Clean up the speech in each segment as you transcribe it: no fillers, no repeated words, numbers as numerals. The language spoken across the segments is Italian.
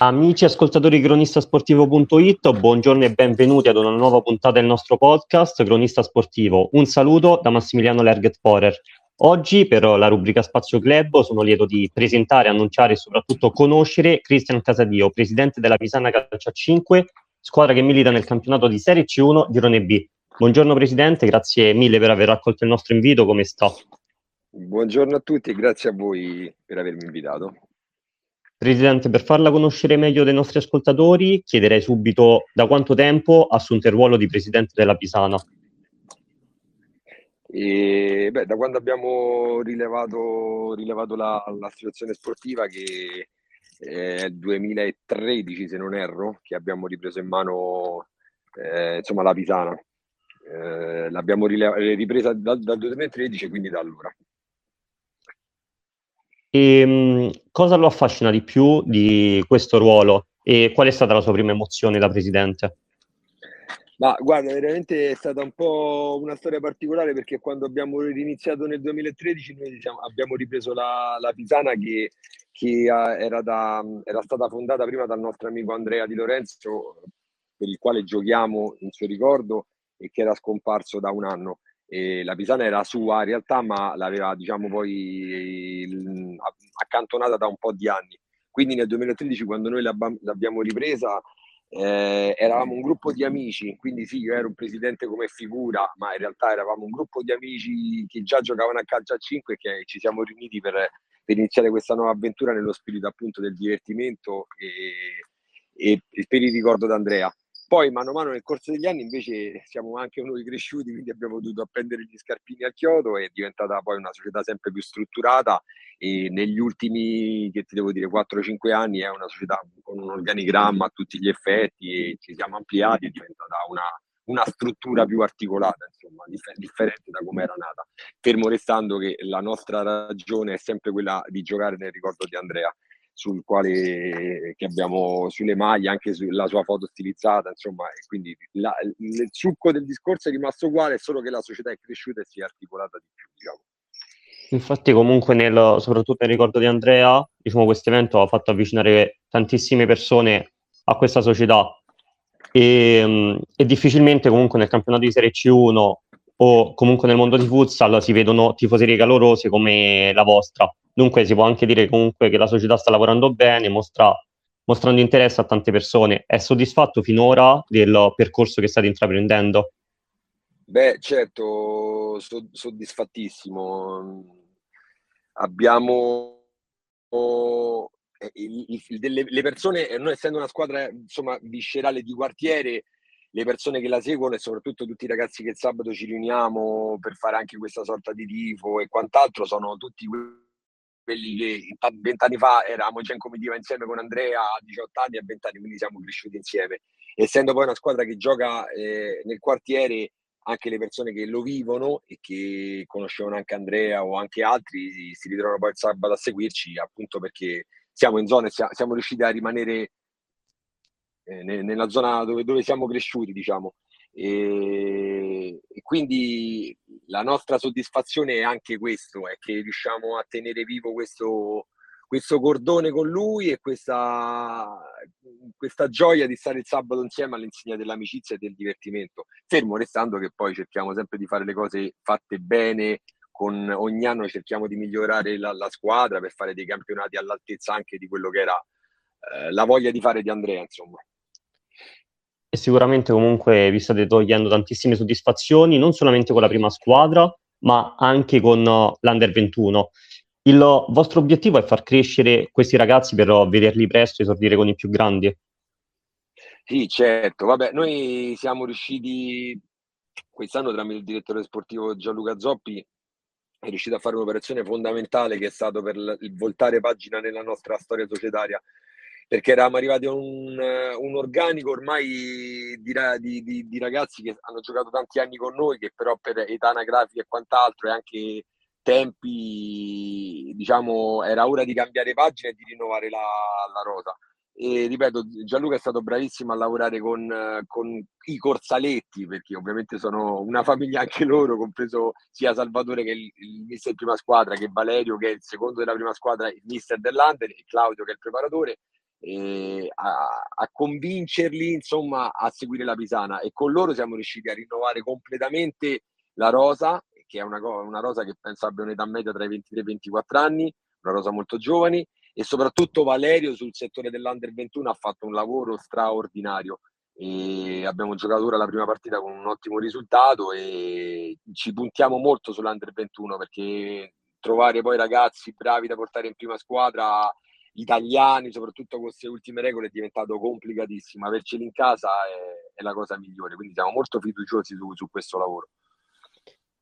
Amici ascoltatori cronista sportivo.it, buongiorno e benvenuti ad una nuova puntata del nostro podcast Cronista Sportivo. Un saluto da Massimiliano Lergetporer. Oggi per la rubrica Spazio Club sono lieto di presentare, annunciare e soprattutto conoscere Christian Casadio, presidente della Pisana Caccia 5, squadra che milita nel campionato di Serie C1 Girone B. Buongiorno presidente, grazie mille per aver accolto il nostro invito, come sta? Buongiorno a tutti e grazie a voi per avermi invitato. Presidente, per farla conoscere meglio dei nostri ascoltatori, chiederei subito da quanto tempo ha assunto il ruolo di presidente della Pisana. Da quando abbiamo rilevato la situazione sportiva, che è 2013 se non erro, che abbiamo ripreso in mano la Pisana. L'abbiamo ripresa dal 2013, quindi da allora. Cosa lo affascina di più di questo ruolo e qual è stata la sua prima emozione da presidente? Ma guarda, veramente è stata un po' una storia particolare, perché quando abbiamo riniziato nel 2013 noi abbiamo ripreso la Pisana che era stata fondata prima dal nostro amico Andrea Di Lorenzo, per il quale giochiamo in suo ricordo e che era scomparso da un anno. E la Pisana era sua in realtà, ma l'aveva poi accantonata da un po' di anni. Quindi nel 2013, quando noi l'abbiamo ripresa, eravamo un gruppo di amici, quindi sì, io ero un presidente come figura, ma in realtà eravamo un gruppo di amici che già giocavano a calcio a 5 e che ci siamo riuniti per iniziare questa nuova avventura nello spirito appunto del divertimento e per il ricordo d'Andrea. Poi mano a mano nel corso degli anni invece siamo anche noi cresciuti, quindi abbiamo dovuto appendere gli scarpini a chiodo, è diventata poi una società sempre più strutturata e negli ultimi, che ti devo dire, 4-5 anni è una società con un organigramma a tutti gli effetti e ci siamo ampliati, è diventata una struttura più articolata, insomma, differente da come era nata, fermo restando che la nostra ragione è sempre quella di giocare nel ricordo di Andrea, sul quale che abbiamo sulle maglie, anche sulla sua foto stilizzata, insomma, e quindi il succo del discorso è rimasto uguale, solo che la società è cresciuta e si è articolata di più, diciamo. Infatti comunque soprattutto nel ricordo di Andrea, diciamo, questo evento ha fatto avvicinare tantissime persone a questa società e difficilmente comunque nel campionato di Serie C1 o comunque nel mondo di futsal si vedono tifoserie calorose come la vostra. Dunque si può anche dire comunque che la società sta lavorando bene, mostrando interesse a tante persone. È soddisfatto finora del percorso che state intraprendendo? Certo, soddisfattissimo. Abbiamo le persone, noi essendo una squadra insomma viscerale di quartiere, le persone che la seguono e soprattutto tutti i ragazzi che il sabato ci riuniamo per fare anche questa sorta di tifo e quant'altro, sono tutti quelli che 20 anni fa eravamo già in comitiva insieme con Andrea a 18 anni e a 20 anni, quindi siamo cresciuti insieme. Essendo poi una squadra che gioca nel quartiere, anche le persone che lo vivono e che conoscevano anche Andrea o anche altri si ritrovano poi il sabato a seguirci, appunto perché siamo in zona e siamo riusciti a rimanere nella zona dove siamo cresciuti, diciamo. E quindi la nostra soddisfazione è anche questo, è che riusciamo a tenere vivo questo cordone con lui e questa gioia di stare il sabato insieme all'insegna dell'amicizia e del divertimento, fermo restando che poi cerchiamo sempre di fare le cose fatte bene, con ogni anno cerchiamo di migliorare la squadra per fare dei campionati all'altezza anche di quello che era la voglia di fare di Andrea, insomma. E sicuramente comunque vi state togliendo tantissime soddisfazioni, non solamente con la prima squadra, ma anche con l'Under 21. Il vostro obiettivo è far crescere questi ragazzi per vederli presto esordire con i più grandi? Sì, certo. Vabbè, noi siamo riusciti quest'anno, tramite il direttore sportivo Gianluca Zoppi, è riuscito a fare un'operazione fondamentale che è stato per il voltare pagina nella nostra storia societaria, perché eravamo arrivati a un organico ormai di ragazzi che hanno giocato tanti anni con noi, che però per età anagrafica e quant'altro e anche tempi, diciamo, era ora di cambiare pagina e di rinnovare la rosa. E ripeto, Gianluca è stato bravissimo a lavorare con i Corsaletti, perché ovviamente sono una famiglia anche loro, compreso sia Salvatore, che è il mister prima squadra, che Valerio, che è il secondo della prima squadra, il mister dell'Under, e Claudio, che è il preparatore. a convincerli, insomma, a seguire la Pisana, e con loro siamo riusciti a rinnovare completamente la rosa, che è una rosa che penso abbia un'età media tra i 23 e i 24 anni, una rosa molto giovane, e soprattutto Valerio sul settore dell'Under 21 ha fatto un lavoro straordinario. E abbiamo giocato ora la prima partita con un ottimo risultato e ci puntiamo molto sull'Under 21, perché trovare poi ragazzi bravi da portare in prima squadra, italiani, soprattutto con queste ultime regole, è diventato complicatissimo. Averceli in casa è la cosa migliore, quindi siamo molto fiduciosi su questo lavoro.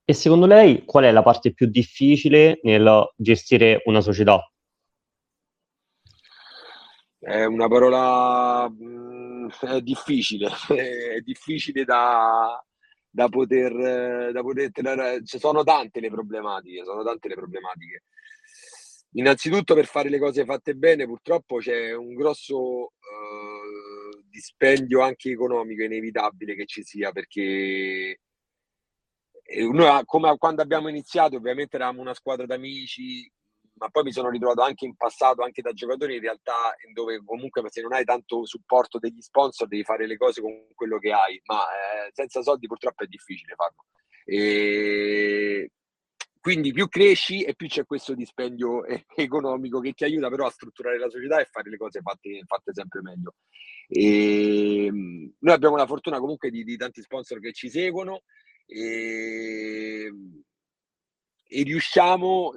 E secondo lei qual è la parte più difficile nel gestire una società? È una parola è difficile da poter tenere. Sono tante le problematiche. Innanzitutto, per fare le cose fatte bene, purtroppo c'è un grosso dispendio anche economico inevitabile che ci sia, perché noi, come quando abbiamo iniziato, ovviamente eravamo una squadra d'amici, ma poi mi sono ritrovato anche in passato, anche da giocatore, in realtà, dove comunque se non hai tanto supporto degli sponsor devi fare le cose con quello che hai, ma senza soldi purtroppo è difficile farlo. E quindi più cresci e più c'è questo dispendio economico che ti aiuta però a strutturare la società e fare le cose fatte sempre meglio. E noi abbiamo la fortuna comunque di tanti sponsor che ci seguono e riusciamo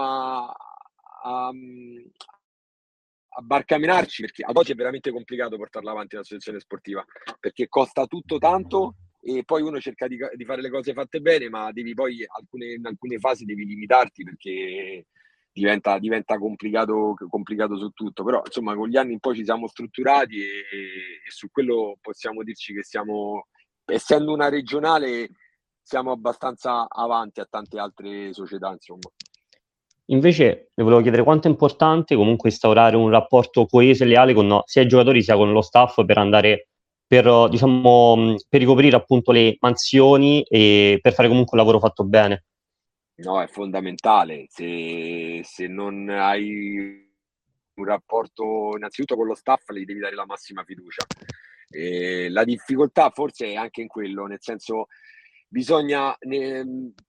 a barcamenarci, perché ad oggi è veramente complicato portarla avanti l'associazione sportiva, perché costa tutto tanto e poi uno cerca di fare le cose fatte bene, ma devi poi in alcune fasi devi limitarti, perché diventa complicato su tutto. Però insomma, con gli anni in poi ci siamo strutturati e su quello possiamo dirci che siamo, essendo una regionale, siamo abbastanza avanti a tante altre società, insomma. Invece le volevo chiedere quanto è importante comunque instaurare un rapporto coeso e leale con sia i giocatori sia con lo staff, per andare per ricoprire appunto le mansioni e per fare comunque un lavoro fatto bene. No, è fondamentale. Se non hai un rapporto innanzitutto con lo staff, gli devi dare la massima fiducia. La difficoltà forse è anche in quello, nel senso, bisogna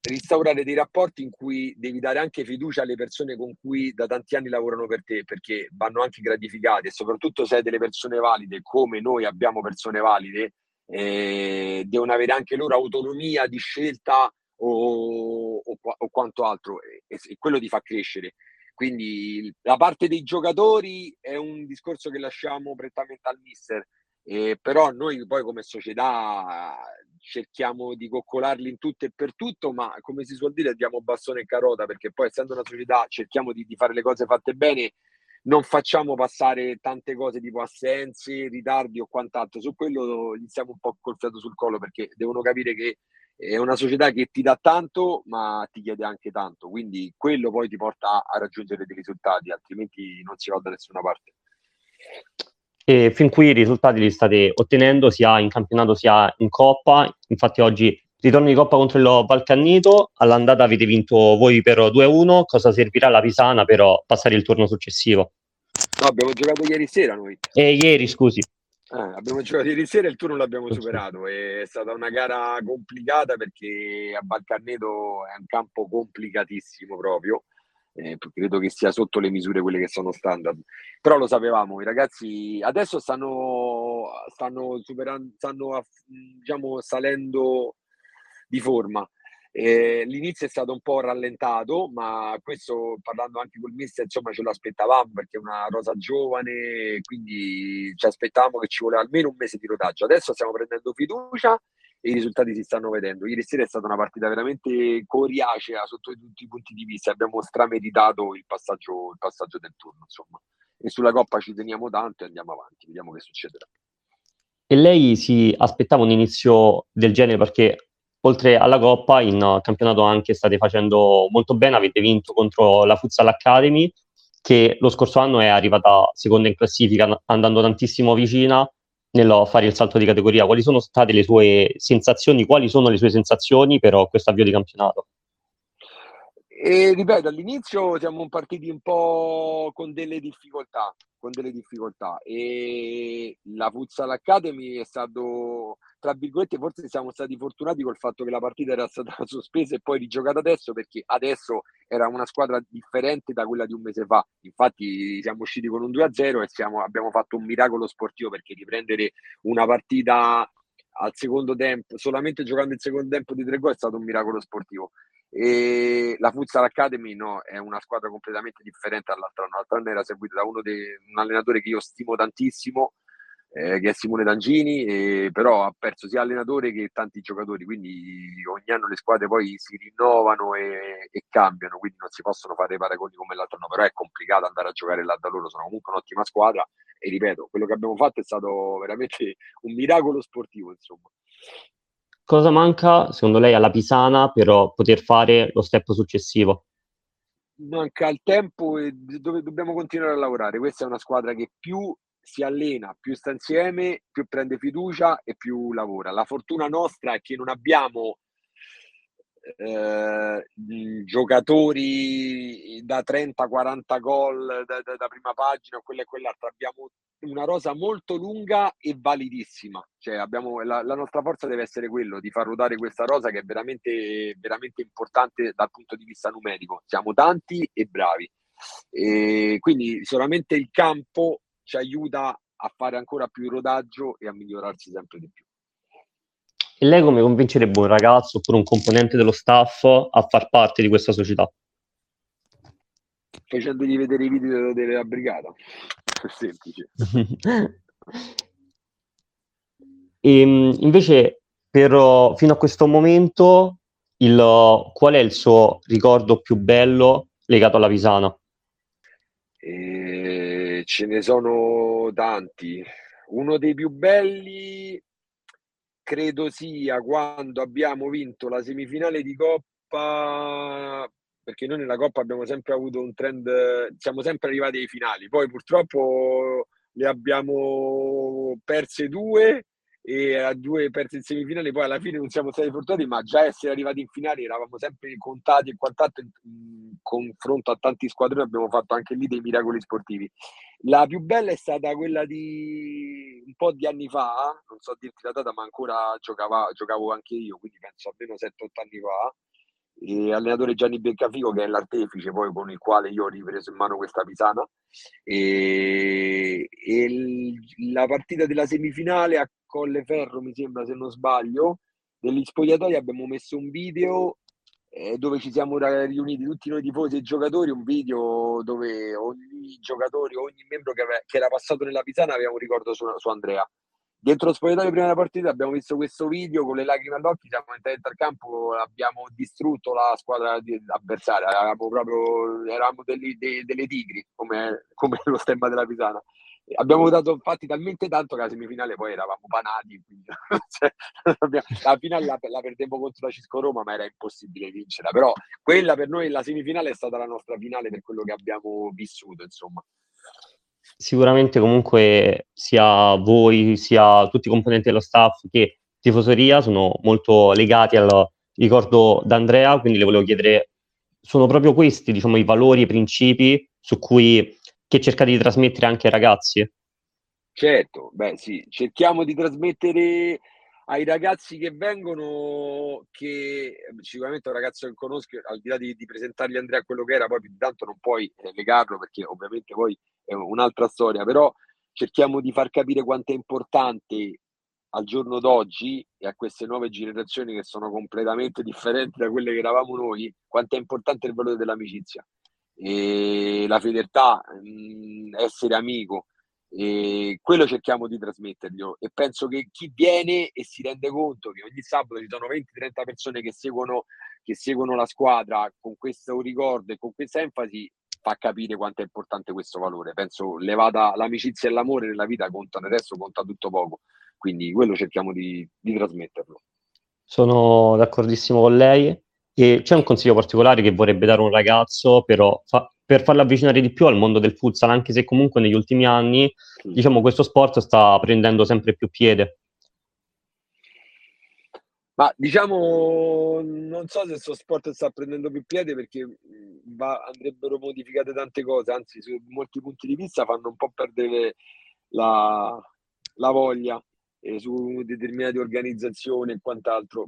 instaurare dei rapporti in cui devi dare anche fiducia alle persone con cui da tanti anni lavorano per te, perché vanno anche gratificate, e soprattutto se hai delle persone valide, come noi abbiamo persone valide, devono avere anche loro autonomia di scelta o quanto altro, e quello ti fa crescere. Quindi la parte dei giocatori è un discorso che lasciamo prettamente al mister, però noi poi come società cerchiamo di coccolarli in tutto e per tutto, ma come si suol dire diamo bastone e carota, perché poi, essendo una società, cerchiamo di fare le cose fatte bene, non facciamo passare tante cose tipo assenze, ritardi o quant'altro. Su quello gli stiamo un po' col fiato sul collo, perché devono capire che è una società che ti dà tanto ma ti chiede anche tanto, quindi quello poi ti porta a raggiungere dei risultati, altrimenti non si va da nessuna parte. E fin qui i risultati li state ottenendo sia in campionato sia in Coppa. Infatti oggi ritorno di Coppa contro il Valcanneto, all'andata avete vinto voi per 2-1, cosa servirà alla Pisana per passare il turno successivo? No, abbiamo giocato ieri sera noi. Abbiamo giocato ieri sera e il turno l'abbiamo superato. È stata una gara complicata, perché a Valcanneto è un campo complicatissimo proprio. Credo che sia sotto le misure quelle che sono standard, però lo sapevamo, i ragazzi adesso stanno salendo di forma. L'inizio è stato un po' rallentato, ma questo, parlando anche col mister, insomma, ce lo aspettavamo, perché è una rosa giovane, quindi ci aspettavamo che ci voleva almeno un mese di rodaggio. Adesso stiamo prendendo fiducia e i risultati si stanno vedendo. Ieri sera è stata una partita veramente coriacea sotto tutti i punti di vista, abbiamo strameritato il passaggio del turno, insomma. E sulla Coppa ci teniamo tanto e andiamo avanti, vediamo che succederà. E lei si aspettava un inizio del genere, perché oltre alla Coppa in campionato anche state facendo molto bene, avete vinto contro la Futsal Academy, che lo scorso anno è arrivata seconda in classifica, andando tantissimo vicina nel fare il salto di categoria. Quali sono state le sue sensazioni? Quali sono le sue sensazioni per questo avvio di campionato? E ripeto, all'inizio siamo partiti un po' con delle difficoltà e la Futsal Academy è stato, tra virgolette, forse siamo stati fortunati col fatto che la partita era stata sospesa e poi rigiocata adesso, perché adesso era una squadra differente da quella di un mese fa. Infatti siamo usciti con un 2-0 e abbiamo fatto un miracolo sportivo, perché riprendere una partita al secondo tempo, solamente giocando il secondo tempo di 3 gol, è stato un miracolo sportivo. E la Futsal Academy no, è una squadra completamente differente dall'altro anno. L'altro anno era seguita da un allenatore che io stimo tantissimo, che è Simone D'Angini, però ha perso sia allenatore che tanti giocatori, quindi ogni anno le squadre poi si rinnovano e cambiano, quindi non si possono fare paragoni come l'altro anno, però è complicato andare a giocare là da loro, sono comunque un'ottima squadra e ripeto, quello che abbiamo fatto è stato veramente un miracolo sportivo, insomma. Cosa manca, secondo lei, alla Pisana per poter fare lo step successivo? Manca il tempo e dobbiamo continuare a lavorare. Questa è una squadra che più si allena, più sta insieme, più prende fiducia e più lavora. La fortuna nostra è che non abbiamo giocatori da 30-40 gol da prima pagina, quella e quell'altra. Abbiamo una rosa molto lunga e validissima, cioè abbiamo la nostra forza deve essere quello di far ruotare questa rosa, che è veramente, veramente importante dal punto di vista numerico. Siamo tanti e bravi, e quindi solamente il campo ci aiuta a fare ancora più rodaggio e a migliorarsi sempre di più. E lei come convincerebbe un ragazzo oppure un componente dello staff a far parte di questa società? Facendogli vedere i video della brigata. Semplice. E, invece, fino a questo momento, qual è il suo ricordo più bello legato alla Pisana? Ce ne sono tanti. Uno dei più belli credo sia quando abbiamo vinto la semifinale di Coppa, perché noi nella Coppa abbiamo sempre avuto un trend, siamo sempre arrivati ai finali, poi purtroppo le abbiamo perse 2 e a 2 perse in semifinale, poi alla fine non siamo stati fortunati, ma già essere arrivati in finale eravamo sempre contati e quant'altro, in confronto a tanti squadroni abbiamo fatto anche lì dei miracoli sportivi. La più bella è stata quella di un po' di anni fa, non so dirti la data, ma ancora giocavo anche io, quindi penso almeno 7-8 anni fa. E allenatore Gianni Beccafico, che è l'artefice poi con il quale io ho ripreso in mano questa Pisana, e la partita della semifinale a Colleferro, mi sembra, se non sbaglio, degli spogliatoi abbiamo messo un video dove ci siamo riuniti tutti noi tifosi e giocatori, un video dove ogni giocatore, ogni membro che era passato nella Pisana aveva un ricordo su Andrea. Dentro lo spogliatoio prima della partita abbiamo visto questo video, con le lacrime all'occhio siamo entrati al campo, abbiamo distrutto la squadra avversaria, eravamo delle tigri, come lo stemma della Pisana. Abbiamo votato infatti talmente tanto che la semifinale poi eravamo panati, quindi, cioè, la finale la perdemmo contro la Cisco Roma, ma era impossibile vincerla, però quella per noi, la semifinale, è stata la nostra finale per quello che abbiamo vissuto, insomma. Sicuramente comunque sia voi, sia tutti i componenti dello staff che tifoseria sono molto legati al ricordo d'Andrea, quindi le volevo chiedere, sono proprio questi, diciamo, i valori, i principi che cercate di trasmettere anche ai ragazzi? Certo, beh sì, cerchiamo di trasmettere ai ragazzi che vengono, che sicuramente un ragazzo che conosco, al di là di presentargli Andrea quello che era, poi più di tanto non puoi legarlo, perché ovviamente poi è un'altra storia, però cerchiamo di far capire quanto è importante al giorno d'oggi e a queste nuove generazioni, che sono completamente differenti da quelle che eravamo noi, quanto è importante il valore dell'amicizia e la fedeltà, essere amico, e quello cerchiamo di trasmetterglielo. E penso che chi viene e si rende conto che ogni sabato ci sono 20-30 persone che seguono la squadra con questo ricordo e con questa enfasi, fa capire quanto è importante questo valore. Penso levata l'amicizia e l'amore nella vita contano, adesso conta tutto poco, quindi quello cerchiamo di trasmetterlo. Sono d'accordissimo con lei. E c'è un consiglio particolare che vorrebbe dare un ragazzo per farlo avvicinare di più al mondo del futsal, anche se comunque negli ultimi anni, diciamo, questo sport sta prendendo sempre più piede? Ma diciamo, non so se il suo sport sta prendendo più piede, perché andrebbero modificate tante cose, anzi su molti punti di vista fanno un po' perdere la voglia su determinate organizzazioni e quant'altro.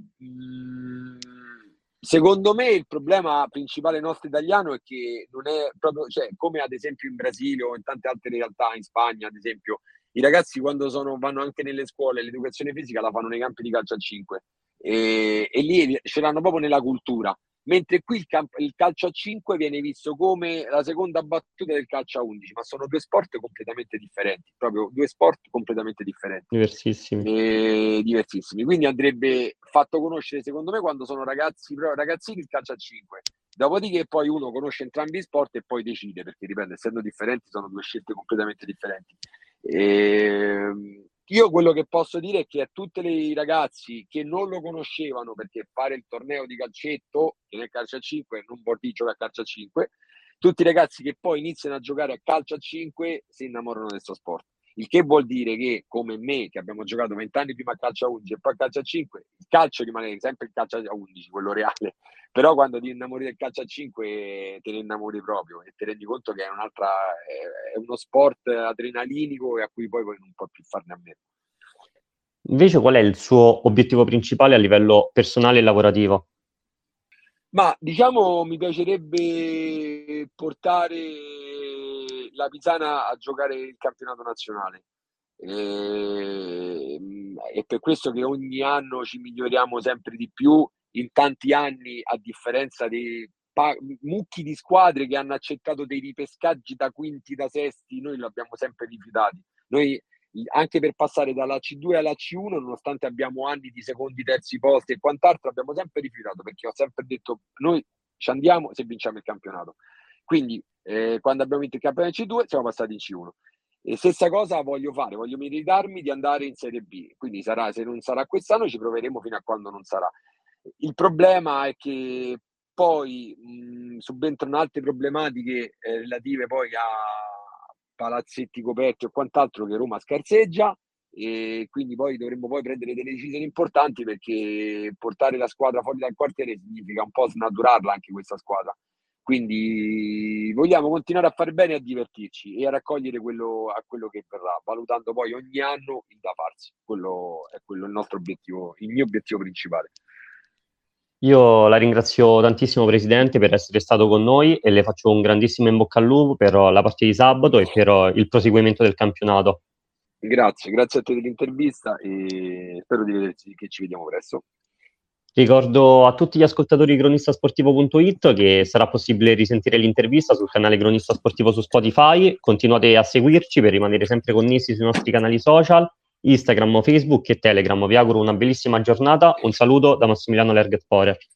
Secondo me il problema principale nostro italiano è che non è proprio, cioè, come ad esempio in Brasile o in tante altre realtà, in Spagna ad esempio, i ragazzi quando vanno anche nelle scuole, l'educazione fisica la fanno nei campi di calcio a 5. E lì ce l'hanno proprio nella cultura, mentre qui il calcio a 5 viene visto come la seconda battuta del calcio a 11, ma sono due sport completamente differenti, proprio due sport completamente differenti, diversissimi, quindi andrebbe fatto conoscere secondo me quando sono ragazzini il calcio a 5, dopodiché poi uno conosce entrambi gli sport e poi decide, perché ripeto, essendo differenti sono due scelte completamente differenti. Io quello che posso dire è che a tutti i ragazzi che non lo conoscevano, perché fare il torneo di calcetto, che nel calcio a 5 non vuol dire giocare a calcio a 5, tutti i ragazzi che poi iniziano a giocare a calcio a 5 si innamorano del suo sport. Il che vuol dire che, come me, che abbiamo giocato 20 anni prima a calcio a 11 e poi a calcio a 5, il calcio rimane sempre il calcio a 11, quello reale. Però quando ti innamori del calcio a 5 te ne innamori proprio e ti rendi conto che è uno sport adrenalinico e a cui poi non puoi più farne a meno. Invece qual è il suo obiettivo principale a livello personale e lavorativo? Ma diciamo, mi piacerebbe portare la Pisana a giocare il campionato nazionale, e per questo che ogni anno ci miglioriamo sempre di più. In tanti anni, a differenza dei mucchi di squadre che hanno accettato dei ripescaggi da quinti, da sesti, noi lo abbiamo sempre rifiutati. Noi, anche per passare dalla C2 alla C1, nonostante abbiamo anni di secondi, terzi posti e quant'altro, abbiamo sempre rifiutato, perché ho sempre detto noi ci andiamo se vinciamo il campionato. Quindi quando abbiamo vinto il campionato in C2 siamo passati in C1, e stessa cosa voglio fare, voglio meritarmi di andare in Serie B, quindi se non sarà quest'anno ci proveremo fino a quando non sarà. Il problema è che poi subentrano altre problematiche relative poi a palazzetti coperti o quant'altro che Roma scarseggia, e quindi poi dovremmo poi prendere delle decisioni importanti, perché portare la squadra fuori dal quartiere significa un po' snaturarla anche questa squadra. Quindi vogliamo continuare a far bene, a divertirci e a raccogliere quello che verrà, valutando poi ogni anno il da farsi. Quello è il nostro obiettivo, il mio obiettivo principale. Io la ringrazio tantissimo, Presidente, per essere stato con noi, e le faccio un grandissimo in bocca al lupo per la partita di sabato e per il proseguimento del campionato. Grazie a te dell'intervista e spero di vederci, che ci vediamo presto. Ricordo a tutti gli ascoltatori di cronista sportivo.it che sarà possibile risentire l'intervista sul canale Cronista Sportivo su Spotify. Continuate a seguirci per rimanere sempre connessi sui nostri canali social, Instagram, Facebook e Telegram. Vi auguro una bellissima giornata. Un saluto da Massimiliano Lergetporer.